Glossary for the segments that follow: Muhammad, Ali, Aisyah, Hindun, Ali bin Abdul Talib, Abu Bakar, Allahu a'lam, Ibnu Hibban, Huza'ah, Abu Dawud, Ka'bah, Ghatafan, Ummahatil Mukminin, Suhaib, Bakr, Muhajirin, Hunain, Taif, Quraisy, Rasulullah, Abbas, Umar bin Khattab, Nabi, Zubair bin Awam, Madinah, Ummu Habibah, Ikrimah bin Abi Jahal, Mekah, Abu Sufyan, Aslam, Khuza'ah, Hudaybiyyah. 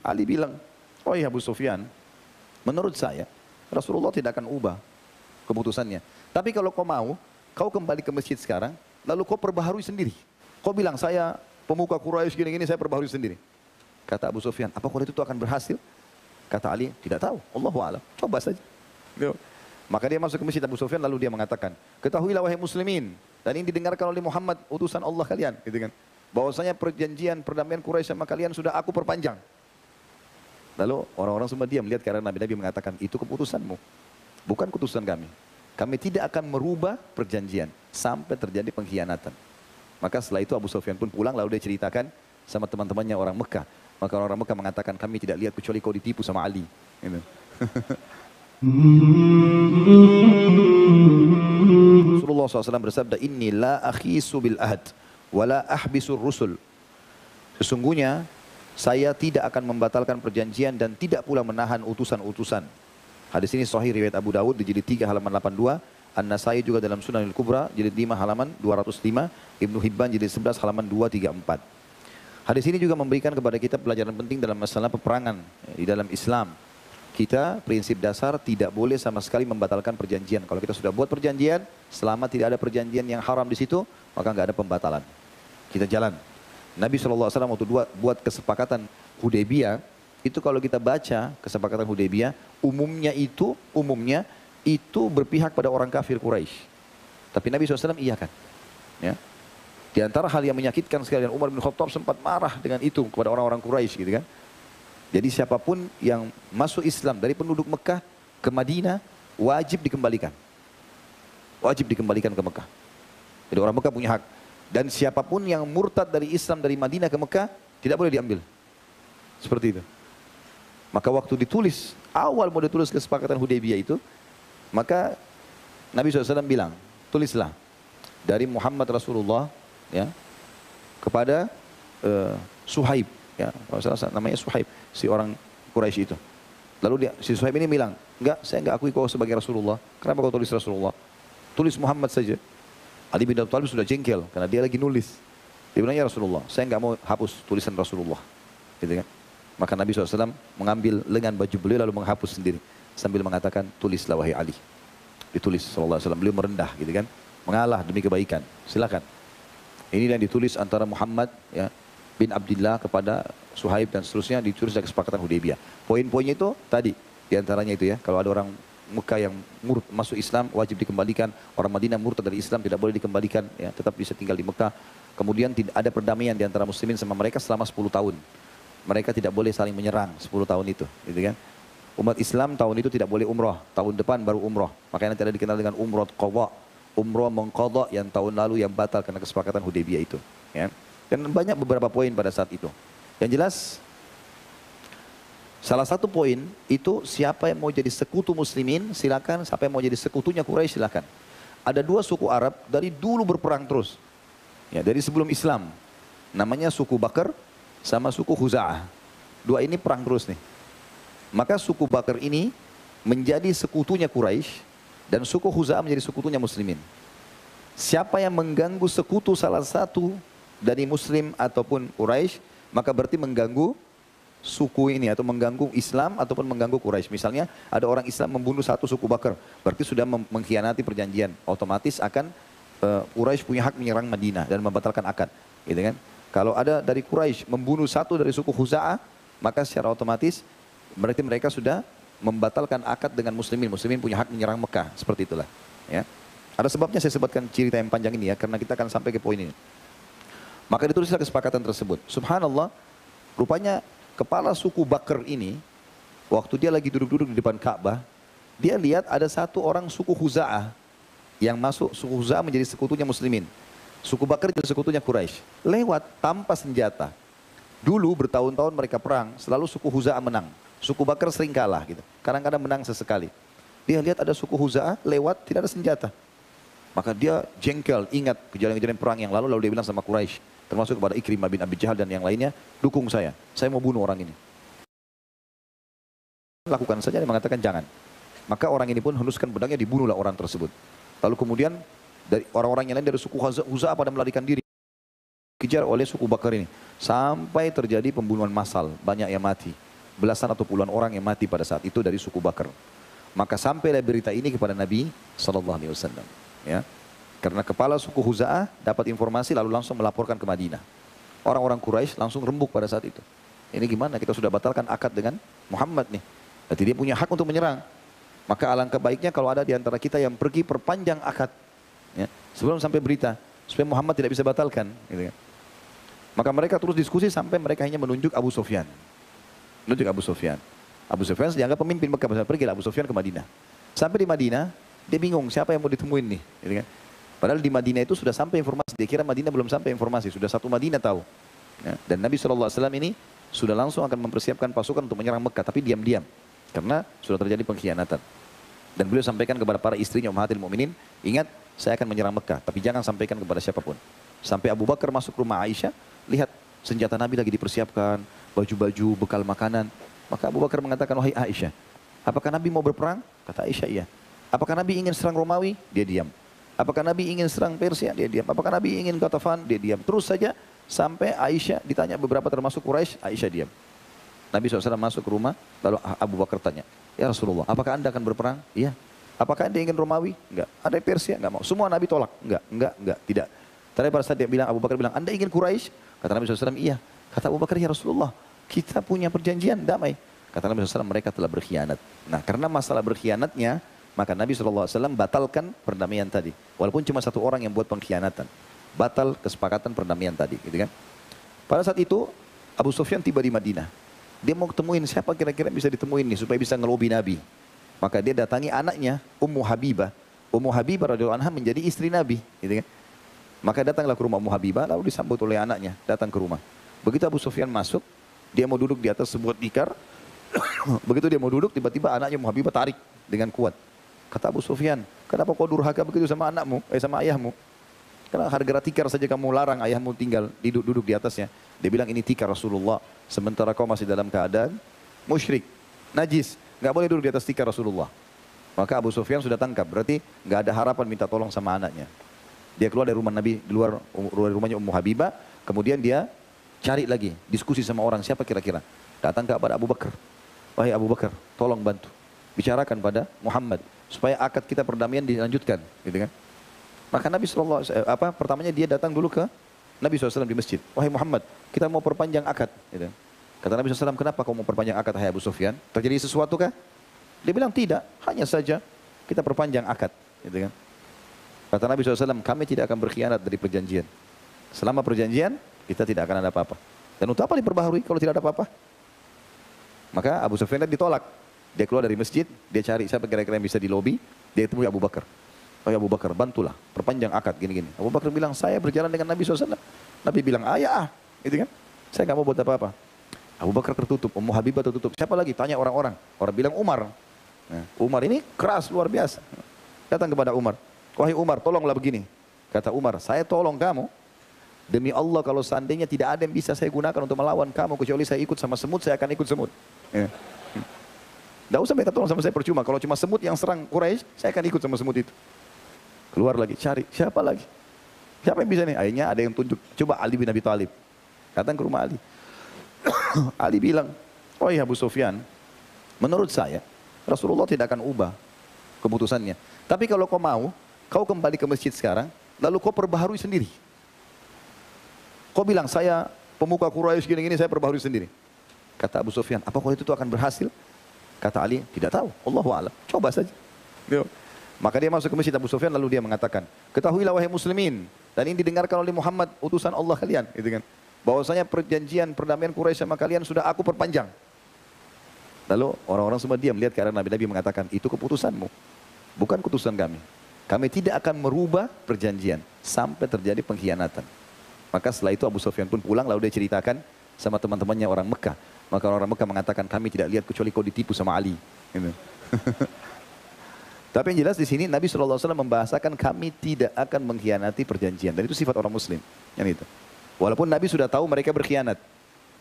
Ali bilang, oh ya Abu Sufyan, menurut saya Rasulullah tidak akan ubah keputusannya. Tapi kalau kau mau, kau kembali ke masjid sekarang, lalu kau perbaharui sendiri. Kau bilang, saya pemuka Quraisy gini-gini, saya perbaharui sendiri. Kata Abu Sufyan, apa kalau itu akan berhasil? Kata Ali, tidak tahu, Allahu a'lam, coba saja. Maka dia masuk ke masjid Abu Sufyan, lalu dia mengatakan, ketahuilah wahai muslimin, dan ini didengarkan oleh Muhammad, utusan Allah kalian, gitu kan, bahwasanya perjanjian perdamaian Quraisy sama kalian sudah aku perpanjang. Lalu orang-orang semua diam melihat karena Nabi mengatakan, itu keputusanmu, bukan keputusan kami. Kami tidak akan merubah perjanjian sampai terjadi pengkhianatan. Maka setelah itu Abu Sufyan pun pulang, lalu dia ceritakan sama teman-temannya orang Mekah. Maka orang-orang Mekah mengatakan, kami tidak lihat kecuali kau ditipu sama Ali. Gitu. Rasulullah SAW bersabda, Inni la akhisu bil ahd, wala ahbisur rusul. Sesungguhnya saya tidak akan membatalkan perjanjian dan tidak pula menahan utusan-utusan. Hadis ini sahih riwayat Abu Dawud di jilid 3 halaman 82, An-Nasai juga dalam Sunanil Kubra jilid 5 halaman 205, Ibnu Hibban jilid 11 halaman 234. Hadis ini juga memberikan kepada kita pelajaran penting dalam masalah peperangan di dalam Islam. Kita prinsip dasar tidak boleh sama sekali membatalkan perjanjian. Kalau kita sudah buat perjanjian, selama tidak ada perjanjian yang haram di situ, maka nggak ada pembatalan. Kita jalan. Nabi SAW waktu buat kesepakatan Hudaybiyyah, itu kalau kita baca kesepakatan Hudaybiyyah, umumnya itu berpihak pada orang kafir Quraisy. Tapi Nabi SAW iakan. Ya. Di antara hal yang menyakitkan sekali, Umar bin Khattab sempat marah dengan itu kepada orang-orang Quraisy, gitu kan. Jadi siapapun yang masuk Islam dari penduduk Mekah ke Madinah wajib dikembalikan. Wajib dikembalikan ke Mekah. Jadi orang Mekah punya hak. Dan siapapun yang murtad dari Islam dari Madinah ke Mekah tidak boleh diambil. Seperti itu. Maka waktu ditulis, awal mau ditulis kesepakatan Hudaybiyyah itu, maka Nabi SAW bilang, tulislah dari Muhammad Rasulullah ya, kepada Suhaib, ya, namanya Suhaib, si orang Quraisy itu. Lalu dia, si Suhaib ini bilang, enggak, saya enggak akui kau sebagai Rasulullah, kenapa kau tulis Rasulullah? Tulis Muhammad saja. Ali bin Abdul Talib sudah jengkel, karena dia lagi nulis. Dia bilang, ya Rasulullah, saya enggak mau hapus tulisan Rasulullah. Gitu kan? Maka Nabi SAW mengambil lengan baju beliau lalu menghapus sendiri. Sambil mengatakan, tulislah wahai Ali. Ditulis SAW, beliau merendah gitu kan. Mengalah demi kebaikan, silakan. Ini yang ditulis antara Muhammad ya, bin Abdullah kepada Suhaib dan seterusnya ditulis dari kesepakatan Hudaybiyyah. Poin-poinnya itu tadi, diantaranya itu ya, kalau ada orang Mekah yang masuk Islam wajib dikembalikan. Orang Madinah murtad dari Islam tidak boleh dikembalikan, ya, tetap bisa tinggal di Mekah. Kemudian tidak ada perdamaian diantara muslimin sama mereka selama 10 tahun. Mereka tidak boleh saling menyerang 10 tahun itu, gitu kan? Umat Islam tahun itu tidak boleh umroh, tahun depan baru umroh. Makanya nanti ada dikenal dengan umroh qadha, umroh mengqadha yang tahun lalu yang batal karena kesepakatan Hudaybiyyah itu, ya. Dan banyak beberapa poin pada saat itu. Yang jelas salah satu poin itu siapa yang mau jadi sekutu muslimin silakan, siapa yang mau jadi sekutunya Quraisy silakan. Ada dua suku Arab dari dulu berperang terus. Ya, dari sebelum Islam. Namanya suku Bakr sama suku Huza'ah. Dua ini perang terus nih. Maka suku Bakr ini menjadi sekutunya Quraisy dan suku Huza'ah menjadi sekutunya muslimin. Siapa yang mengganggu sekutu salah satu dari muslim ataupun Quraisy, maka berarti mengganggu suku ini atau mengganggu Islam ataupun mengganggu Quraisy. Misalnya ada orang Islam membunuh satu suku Bakr, berarti sudah mengkhianati perjanjian. Otomatis akan Quraisy punya hak menyerang Madinah dan membatalkan akad, gitu kan? Kalau ada dari Quraisy membunuh satu dari suku Khuza'ah, maka secara otomatis berarti mereka sudah membatalkan akad dengan muslimin. Muslimin punya hak menyerang Mekah, seperti itulah. Ya. Ada sebabnya saya sebutkan cerita yang panjang ini ya, karena kita akan sampai ke poin ini. Maka ditulislah kesepakatan tersebut. Subhanallah, rupanya kepala suku Bakr ini, waktu dia lagi duduk-duduk di depan Ka'bah, dia lihat ada satu orang suku Khuza'ah yang masuk suku Khuza'ah menjadi sekutunya muslimin. Suku Bakr jadi sekutunya Quraisy. Lewat tanpa senjata. Dulu bertahun-tahun mereka perang, selalu suku Huza'ah menang. Suku Bakr sering kalah gitu. Kadang-kadang menang sesekali. Dia lihat ada suku Huza'ah lewat tidak ada senjata. Maka dia jengkel, ingat kejadian-kejadian perang yang lalu dia bilang sama Quraisy, termasuk kepada Ikrimah bin Abi Jahal dan yang lainnya, dukung saya mau bunuh orang ini. Lakukan saja, dia mengatakan jangan. Maka orang ini pun henuskan pedangnya, dibunuhlah orang tersebut. Lalu kemudian dari orang-orang yang lain dari suku Huza'ah pada melarikan diri. dikejar oleh suku Bakar ini. Sampai terjadi pembunuhan massal, banyak yang mati. Belasan atau puluhan orang yang mati pada saat itu dari suku Bakar. Maka sampailah berita ini kepada Nabi SAW. Ya. Karena kepala suku Khuza'ah dapat informasi lalu langsung melaporkan ke Madinah. Orang-orang Quraisy langsung rembuk pada saat itu. Ini gimana, kita sudah batalkan akad dengan Muhammad nih. Berarti dia punya hak untuk menyerang. Maka alangkah baiknya kalau ada di antara kita yang pergi perpanjang akad. Ya, sebelum sampai berita. Supaya Muhammad tidak bisa batalkan. Gitu kan. Maka mereka terus diskusi sampai mereka hanya menunjuk Abu Sufyan. Menunjuk Abu Sufyan. Abu Sufyan dianggap pemimpin Mekah. Pergilah Abu Sufyan ke Madinah. Sampai di Madinah, dia bingung siapa yang mau ditemuin nih. Gitu kan. Padahal di Madinah itu sudah sampai informasi. Dia kira Madinah belum sampai informasi. Sudah satu Madinah tahu. Ya. Dan Nabi SAW ini sudah langsung akan mempersiapkan pasukan untuk menyerang Mekah. Tapi diam-diam. Karena sudah terjadi pengkhianatan. Dan beliau sampaikan kepada para istrinya Ummahatil Mukminin, ingat saya akan menyerang Mekah. Tapi jangan sampaikan kepada siapapun. Sampai Abu Bakar masuk rumah Aisyah. Lihat senjata Nabi lagi dipersiapkan. Baju-baju, bekal makanan. Maka Abu Bakar mengatakan, wahai Aisyah, apakah Nabi mau berperang? Kata Aisyah, iya. Apakah Nabi ingin serang Romawi? Dia diam. Apakah Nabi ingin serang Persia? Dia diam. Apakah Nabi ingin Ghatafan? Dia diam. Terus saja sampai Aisyah ditanya beberapa termasuk Quraisy, Aisyah diam. Nabi SAW masuk ke rumah, lalu Abu Bakar tanya, ya Rasulullah, apakah anda akan berperang? Iya. Apakah anda ingin Romawi? Enggak. Ada Persia? Enggak mau. Semua Nabi tolak. Enggak, tidak. Tadi pada saat dia bilang, Abu Bakar bilang, anda ingin Quraisy? Kata Nabi SAW, iya. Kata Abu Bakar, ya Rasulullah, kita punya perjanjian damai. Kata Nabi SAW, mereka telah berkhianat. Nah, karena masalah berkhianatnya, maka Nabi SAW batalkan perdamaian tadi. Walaupun cuma satu orang yang buat pengkhianatan. Batal kesepakatan perdamaian tadi. Gitu kan. Pada saat itu Abu Sufyan tiba di Madinah. Dia mau ketemuin siapa kira-kira bisa ditemuin nih supaya bisa ngelobi Nabi. Maka dia datangi anaknya Ummu Habibah. Ummu Habibah radhiyallahu anha menjadi istri Nabi. Gitu kan. Maka datanglah ke rumah Ummu Habibah lalu disambut oleh anaknya. Datang ke rumah. Begitu Abu Sufyan masuk, dia mau duduk di atas sebuah tikar. Begitu dia mau duduk tiba-tiba anaknya Ummu Habibah tarik dengan kuat. Kata Abu Sufyan, kenapa kau durhaka begitu sama anakmu, sama ayahmu? Karena harga tikar saja kamu larang ayahmu tinggal duduk di atasnya. Dia bilang ini tikar Rasulullah. Sementara kau masih dalam keadaan musyrik, najis. Gak boleh duduk di atas tikar Rasulullah. Maka Abu Sufyan sudah tangkap. Berarti gak ada harapan minta tolong sama anaknya. Dia keluar dari rumah Nabi, di luar rumahnya Ummu Habibah. Kemudian dia cari lagi, diskusi sama orang siapa kira-kira. Datang kepada Abu Bakar. Wahai Abu Bakar, tolong bantu. Bicarakan pada Muhammad. Supaya akad kita perdamaian dilanjutkan, gitu kan? Maka Nabi SAW, pertamanya dia datang dulu ke Nabi SAW di masjid. Wahai Muhammad, kita mau perpanjang akad. Gitu. Kata Nabi SAW, kenapa kau mau perpanjang akad, hai Abu Sufyan? Terjadi sesuatu kah? Dia bilang tidak, hanya saja kita perpanjang akad, gitu kan? Kata Nabi SAW, kami tidak akan berkhianat dari perjanjian. Selama perjanjian, kita tidak akan ada apa-apa. Dan untuk apa diperbaharui kalau tidak ada apa-apa? Maka Abu Sufyan ditolak. Dia keluar dari masjid, dia cari siapa kira-kira yang bisa di lobi, dia temui Abu Bakar. Oh ya Abu Bakar, bantulah, perpanjang akad gini-gini. Abu Bakar bilang, saya berjalan dengan Nabi SAW. Nabi bilang, ayah, gitu kan? Saya nggak mau buat apa-apa. Abu Bakar tertutup, Ummu Habibah tertutup. Siapa lagi? Tanya orang-orang. Orang bilang Umar. Nah, Umar ini keras, luar biasa. Datang kepada Umar. Wahai Umar, tolonglah begini. Kata Umar, saya tolong kamu. Demi Allah kalau seandainya tidak ada yang bisa saya gunakan untuk melawan kamu. Kecuali saya ikut sama semut, saya akan ikut semut. Ya. Tidak usah minta tolong sama saya percuma. Kalau cuma semut yang serang Quraisy, saya akan ikut sama semut itu. Keluar lagi, cari. Siapa lagi? Siapa yang bisa nih? Akhirnya ada yang tunjuk. Coba Ali bin Abi Talib. Datang ke rumah Ali. Ali bilang, oh ya Abu Sufyan, menurut saya, Rasulullah tidak akan ubah keputusannya. Tapi kalau kau mau, kau kembali ke masjid sekarang, lalu kau perbaharui sendiri. Kau bilang, saya pemuka Quraisy gini-gini, saya perbaharui sendiri. Kata Abu Sufyan, apa kalau itu akan berhasil? Kata Ali, tidak tahu. Allahu a'lam. Coba saja. Yo. Maka dia masuk ke masjid Abu Sufyan lalu dia mengatakan, ketahuilah wahai muslimin, dan ini didengarkan oleh Muhammad utusan Allah kalian, gitu kan? Bahwasanya perjanjian perdamaian Quraisy sama kalian sudah aku perpanjang. Lalu orang-orang semua diam lihat keadaan Nabi mengatakan, itu keputusanmu, bukan keputusan kami. Kami tidak akan merubah perjanjian sampai terjadi pengkhianatan. Maka setelah itu Abu Sufyan pun pulang lalu dia ceritakan sama teman-temannya orang Mekah. Maka orang Mekah mengatakan kami tidak lihat kecuali kau ditipu sama Ali. Gitu. Tapi yang jelas di sini Nabi SAW membahasakan kami tidak akan mengkhianati perjanjian. Dan itu sifat orang Muslim. Yang itu. Walaupun Nabi sudah tahu mereka berkhianat.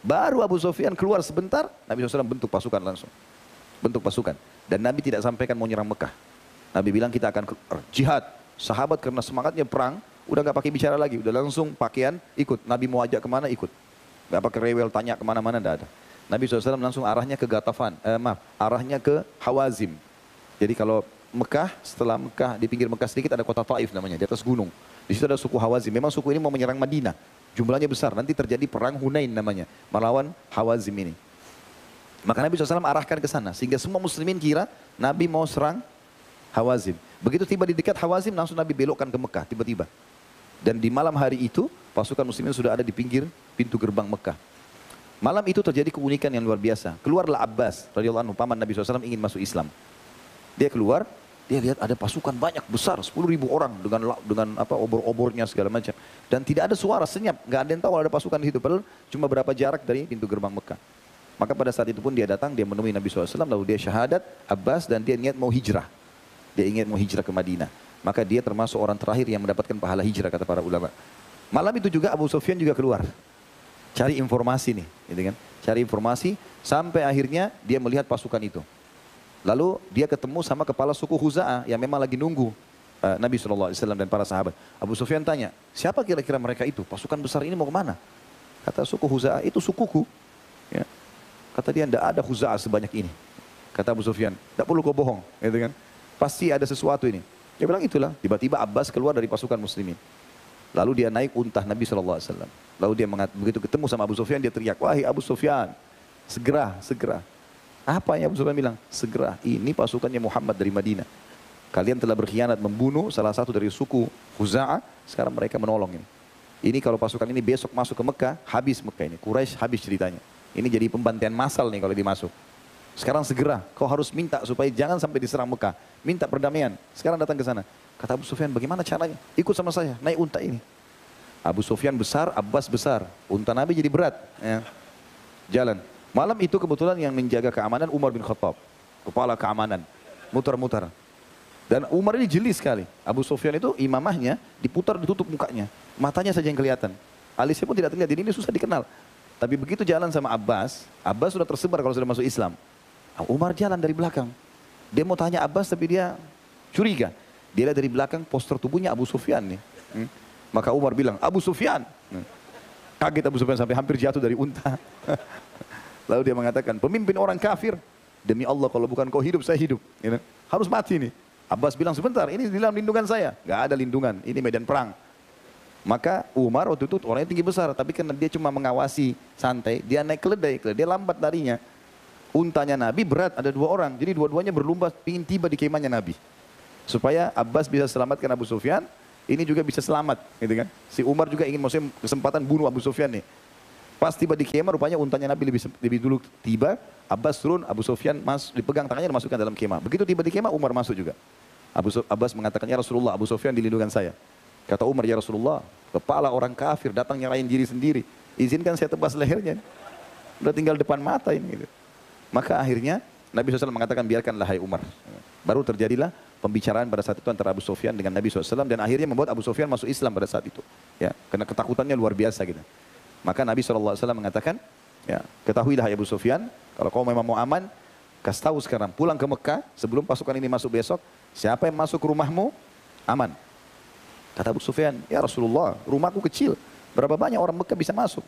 Baru Abu Sufyan keluar sebentar, Nabi SAW bentuk pasukan langsung. Bentuk pasukan. Dan Nabi tidak sampaikan mau nyerang Mekah. Nabi bilang kita akan jihad. Sahabat karena semangatnya perang, udah nggak pakai bicara lagi, udah langsung pakaian ikut. Nabi mau ajak kemana ikut, nggak pakai rewel tanya kemana-mana, nggak ada. Nabi SAW langsung arahnya ke Ghatafan, arahnya ke Hawazin. Jadi kalau Mekah, setelah Mekah, di pinggir Mekah sedikit ada kota Taif namanya, di atas gunung. Di situ ada suku Hawazin. Memang suku ini mau menyerang Madinah. Jumlahnya besar, nanti terjadi perang Hunain namanya, melawan Hawazin ini. Maka Nabi SAW arahkan ke sana, sehingga semua muslimin kira Nabi mau serang Hawazin. Begitu tiba di dekat Hawazin, langsung Nabi belokkan ke Mekah tiba-tiba. Dan di malam hari itu, pasukan muslimin sudah ada di pinggir pintu gerbang Mekah. Malam itu terjadi keunikan yang luar biasa. Keluarlah Abbas, radhiyallahu anhu, paman Nabi SAW ingin masuk Islam. Dia keluar, dia lihat ada pasukan banyak besar, 10.000 orang dengan apa obor-obornya segala macam, dan tidak ada suara, senyap, nggak ada yang tahu ada pasukan di situ, padahal cuma berapa jarak dari pintu gerbang Mekah. Maka pada saat itu pun dia datang, dia menemui Nabi SAW, lalu dia syahadat Abbas dan dia niat mau hijrah, dia ingin mau hijrah ke Madinah. Maka dia termasuk orang terakhir yang mendapatkan pahala hijrah kata para ulama. Malam itu juga Abu Sufyan juga keluar, cari informasi nih, gitu kan? Cari informasi sampai akhirnya dia melihat pasukan itu. Lalu dia ketemu sama kepala suku Khuza'ah yang memang lagi nunggu Nabi SAW dan para sahabat. Abu Sufyan tanya, siapa kira-kira mereka itu? Pasukan besar ini mau kemana? Kata suku Khuza'ah, itu sukuku. Ya. Kata dia, tidak ada Khuza'ah sebanyak ini. Kata Abu Sufyan, tidak perlu kau bohong. Gitu kan? Pasti ada sesuatu ini. Dia bilang itulah, tiba-tiba Abbas keluar dari pasukan muslimin. Lalu dia naik unta Nabi SAW. Lalu dia begitu ketemu sama Abu Sufyan, dia teriak, wahai Abu Sufyan, segera, segera. Apa yang Abu Sufyan bilang? Segera, ini pasukannya Muhammad dari Madinah. Kalian telah berkhianat membunuh salah satu dari suku Khuza'ah, sekarang mereka menolong ini. Ini kalau pasukan ini besok masuk ke Mekah, habis Mekah ini. Quraisy habis ceritanya. Ini jadi pembantaian massal nih kalau dimasuk. Sekarang segera, kau harus minta supaya jangan sampai diserang Mekah. Minta perdamaian, sekarang datang ke sana. Kata Abu Sufyan, bagaimana caranya? Ikut sama saya, naik unta ini. Abu Sufyan besar, Abbas besar. Unta Nabi jadi berat. Ya. Jalan. Malam itu kebetulan yang menjaga keamanan Umar bin Khattab, kepala keamanan, mutar-mutar. Dan Umar ini jeli sekali. Abu Sufyan itu imamahnya diputar ditutup mukanya, matanya saja yang kelihatan. Alisnya pun tidak terlihat, jadi ini susah dikenal. Tapi begitu jalan sama Abbas, Abbas sudah tersebar kalau sudah masuk Islam. Umar jalan dari belakang. Dia mau tanya Abbas tapi dia curiga. Dia lihat dari belakang poster tubuhnya Abu Sufyan nih. Maka Umar bilang, Abu Sufyan. Kaget Abu Sufyan sampai hampir jatuh dari unta. Lalu dia mengatakan, pemimpin orang kafir, demi Allah kalau bukan kau hidup, saya hidup. You know? Harus mati nih. Abbas bilang, sebentar, ini di dalam lindungan saya. Gak ada lindungan, ini medan perang. Maka Umar waktu itu orangnya tinggi besar, tapi karena dia cuma mengawasi santai, dia naik keledai, dia lambat larinya. Untanya Nabi berat, ada dua orang, jadi dua-duanya berlomba ingin tiba di kemahnya Nabi. Supaya Abbas bisa selamatkan Abu Sufyan, ini juga bisa selamat. Gitu kan? Si Umar juga ingin maksudnya kesempatan bunuh Abu Sufyan nih. Pas tiba di kemah, rupanya untanya Nabi lebih dulu tiba, Abbas turun, Abu Sufyan dipegang tangannya dan masukkan dalam kemah. Begitu tiba di kemah, Umar masuk juga. Abbas mengatakan, ya Rasulullah, Abu Sufyan dilindungan saya. Kata Umar, ya Rasulullah, kepala orang kafir datang nyerahin diri sendiri. Izinkan saya tebas lehernya. Udah tinggal depan mata ini. Gitu. Maka akhirnya, Nabi SAW mengatakan, biarkanlah hai Umar. Baru terjadilah pembicaraan pada saat itu antara Abu Sufyan dengan Nabi SAW. Dan akhirnya membuat Abu Sufyan masuk Islam pada saat itu. Ya, karena ketakutannya luar biasa gitu. Maka Nabi SAW mengatakan, ya, ketahuilah ya Abu Sufyan, kalau kau memang mau aman, kasih tahu sekarang, pulang ke Mekah, sebelum pasukan ini masuk besok, siapa yang masuk ke rumahmu, aman. Kata Abu Sufyan, ya Rasulullah, rumahku kecil, berapa banyak orang Mekah bisa masuk.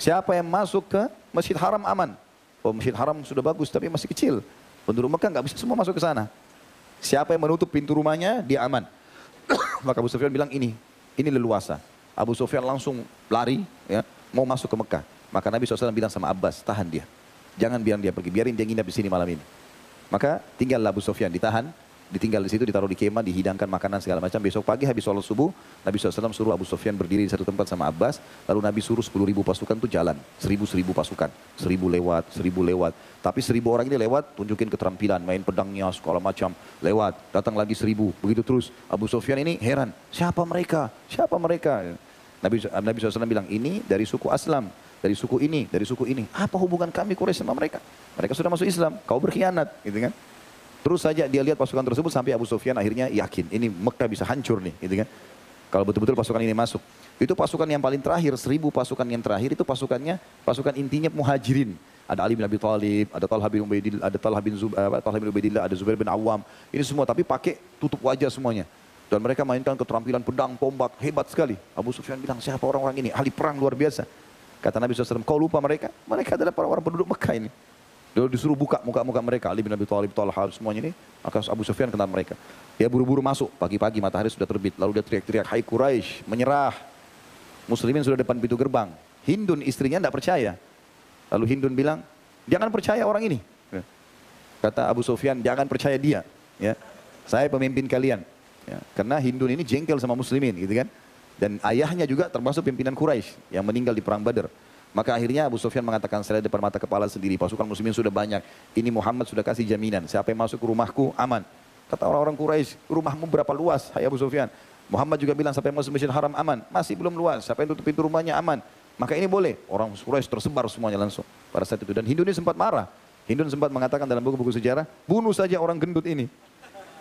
Siapa yang masuk ke Masjid Haram, aman. Oh, Masjid Haram sudah bagus, tapi masih kecil. Penduduk Mekah nggak bisa semua masuk ke sana. Siapa yang menutup pintu rumahnya, dia aman. Maka Abu Sufyan bilang, ini leluasa. Abu Sufyan langsung lari, ya, mau masuk ke Mekah. Maka Nabi SAW bilang sama Abbas, tahan dia. Jangan biar dia pergi, biarin dia nginap di sini malam ini. Maka tinggallah Abu Sufyan, ditahan, ditinggal di situ, ditaruh di kemah, dihidangkan makanan segala macam. Besok pagi habis sholat subuh, Nabi SAW suruh Abu Sufyan berdiri di satu tempat sama Abbas. Lalu Nabi suruh 10.000 pasukan itu jalan, 1.000 pasukan, 1.000 lewat. Tapi 1.000 orang ini lewat, tunjukin keterampilan, main pedangnya, segala macam. Lewat, datang lagi 1.000, begitu terus. Abu Sufyan ini heran, siapa mereka? Siapa mereka? Nabi SAW bilang, ini dari suku Aslam, dari suku ini, dari suku ini. Apa hubungan kami Quraisy sama mereka? Mereka sudah masuk Islam, kau berkhianat, gitu kan? Terus saja dia lihat pasukan tersebut sampai Abu Sufyan akhirnya yakin, ini Mekah bisa hancur nih, gitu kan? Kalau betul-betul pasukan ini masuk. Itu pasukan yang paling terakhir, 1.000 pasukan yang terakhir itu pasukan intinya Muhajirin. Ada Ali bin Abdul Talib, ada Talha bin Ubaidillah, ada Zubair bin Awam. Ini semua tapi pakai tutup wajah semuanya. Dan mereka mainkan keterampilan pedang, tombak, hebat sekali. Abu Sufyan bilang, siapa orang-orang ini? Ahli perang luar biasa. Kata Nabi SAW, kau lupa mereka? Mereka adalah orang-orang penduduk Mekah ini. Lalu disuruh buka muka-muka mereka. Ali bin Abdul Talib, Talha, semuanya ini. Maka Abu Sufyan kenal mereka. Dia buru-buru masuk, pagi-pagi matahari sudah terbit. Lalu dia teriak-teriak, hai Quraisy, menyerah. Muslimin sudah depan pintu gerbang. Hindun istrinya tidak percaya. Lalu Hindun bilang, jangan percaya orang ini. Kata Abu Sufyan, jangan percaya dia, ya. Saya pemimpin kalian, ya. Karena Hindun ini jengkel sama muslimin, gitu kan. Dan ayahnya juga termasuk pimpinan Quraisy yang meninggal di perang Badar. Maka akhirnya Abu Sufyan mengatakan, saya depan mata kepala sendiri, pasukan muslimin sudah banyak. Ini Muhammad sudah kasih jaminan, siapa yang masuk ke rumahku aman. Kata orang-orang Quraisy, rumahmu berapa luas, hai Abu Sufyan? Muhammad juga bilang, siapa yang masuk Masjid Haram aman. Masih belum luas, siapa yang tutup pintu rumahnya aman. Maka ini boleh, orang Quraisy tersebar semuanya langsung pada saat itu. Dan Hindun ini sempat marah. Hindun sempat mengatakan dalam buku-buku sejarah, bunuh saja orang gendut ini.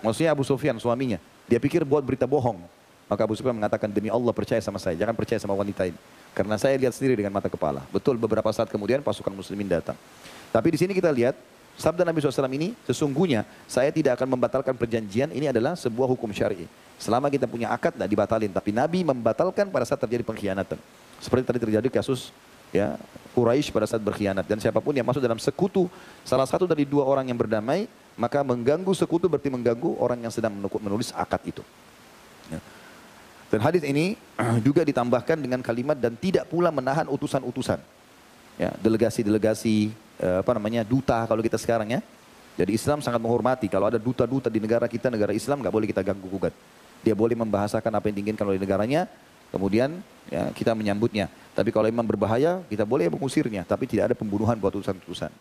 Maksudnya Abu Sufyan suaminya, dia pikir buat berita bohong. Maka Abu Sufyan mengatakan, demi Allah percaya sama saya, jangan percaya sama wanita ini. Karena saya lihat sendiri dengan mata kepala. Betul, beberapa saat kemudian pasukan muslimin datang. Tapi di sini kita lihat, sabda Nabi SAW ini, sesungguhnya saya tidak akan membatalkan perjanjian, ini adalah sebuah hukum syar'i. Selama kita punya akad, tidak dibatalin. Tapi Nabi membatalkan pada saat terjadi pengkhianatan. Seperti tadi terjadi kasus, ya, Quraisy pada saat berkhianat. Dan siapapun yang masuk dalam sekutu, salah satu dari dua orang yang berdamai, maka mengganggu sekutu berarti mengganggu orang yang sedang menulis akad itu, ya. Dan hadis ini juga ditambahkan dengan kalimat, dan tidak pula menahan utusan-utusan, ya, delegasi-delegasi, apa namanya, duta kalau kita sekarang, ya. Jadi Islam sangat menghormati kalau ada duta-duta di negara kita, negara Islam, nggak boleh kita ganggu gugat. Dia boleh membahasakan apa yang diinginkan oleh negaranya, kemudian, ya, kita menyambutnya. Tapi kalau memang berbahaya, kita boleh mengusirnya. Tapi tidak ada pembunuhan buat utusan-utusan.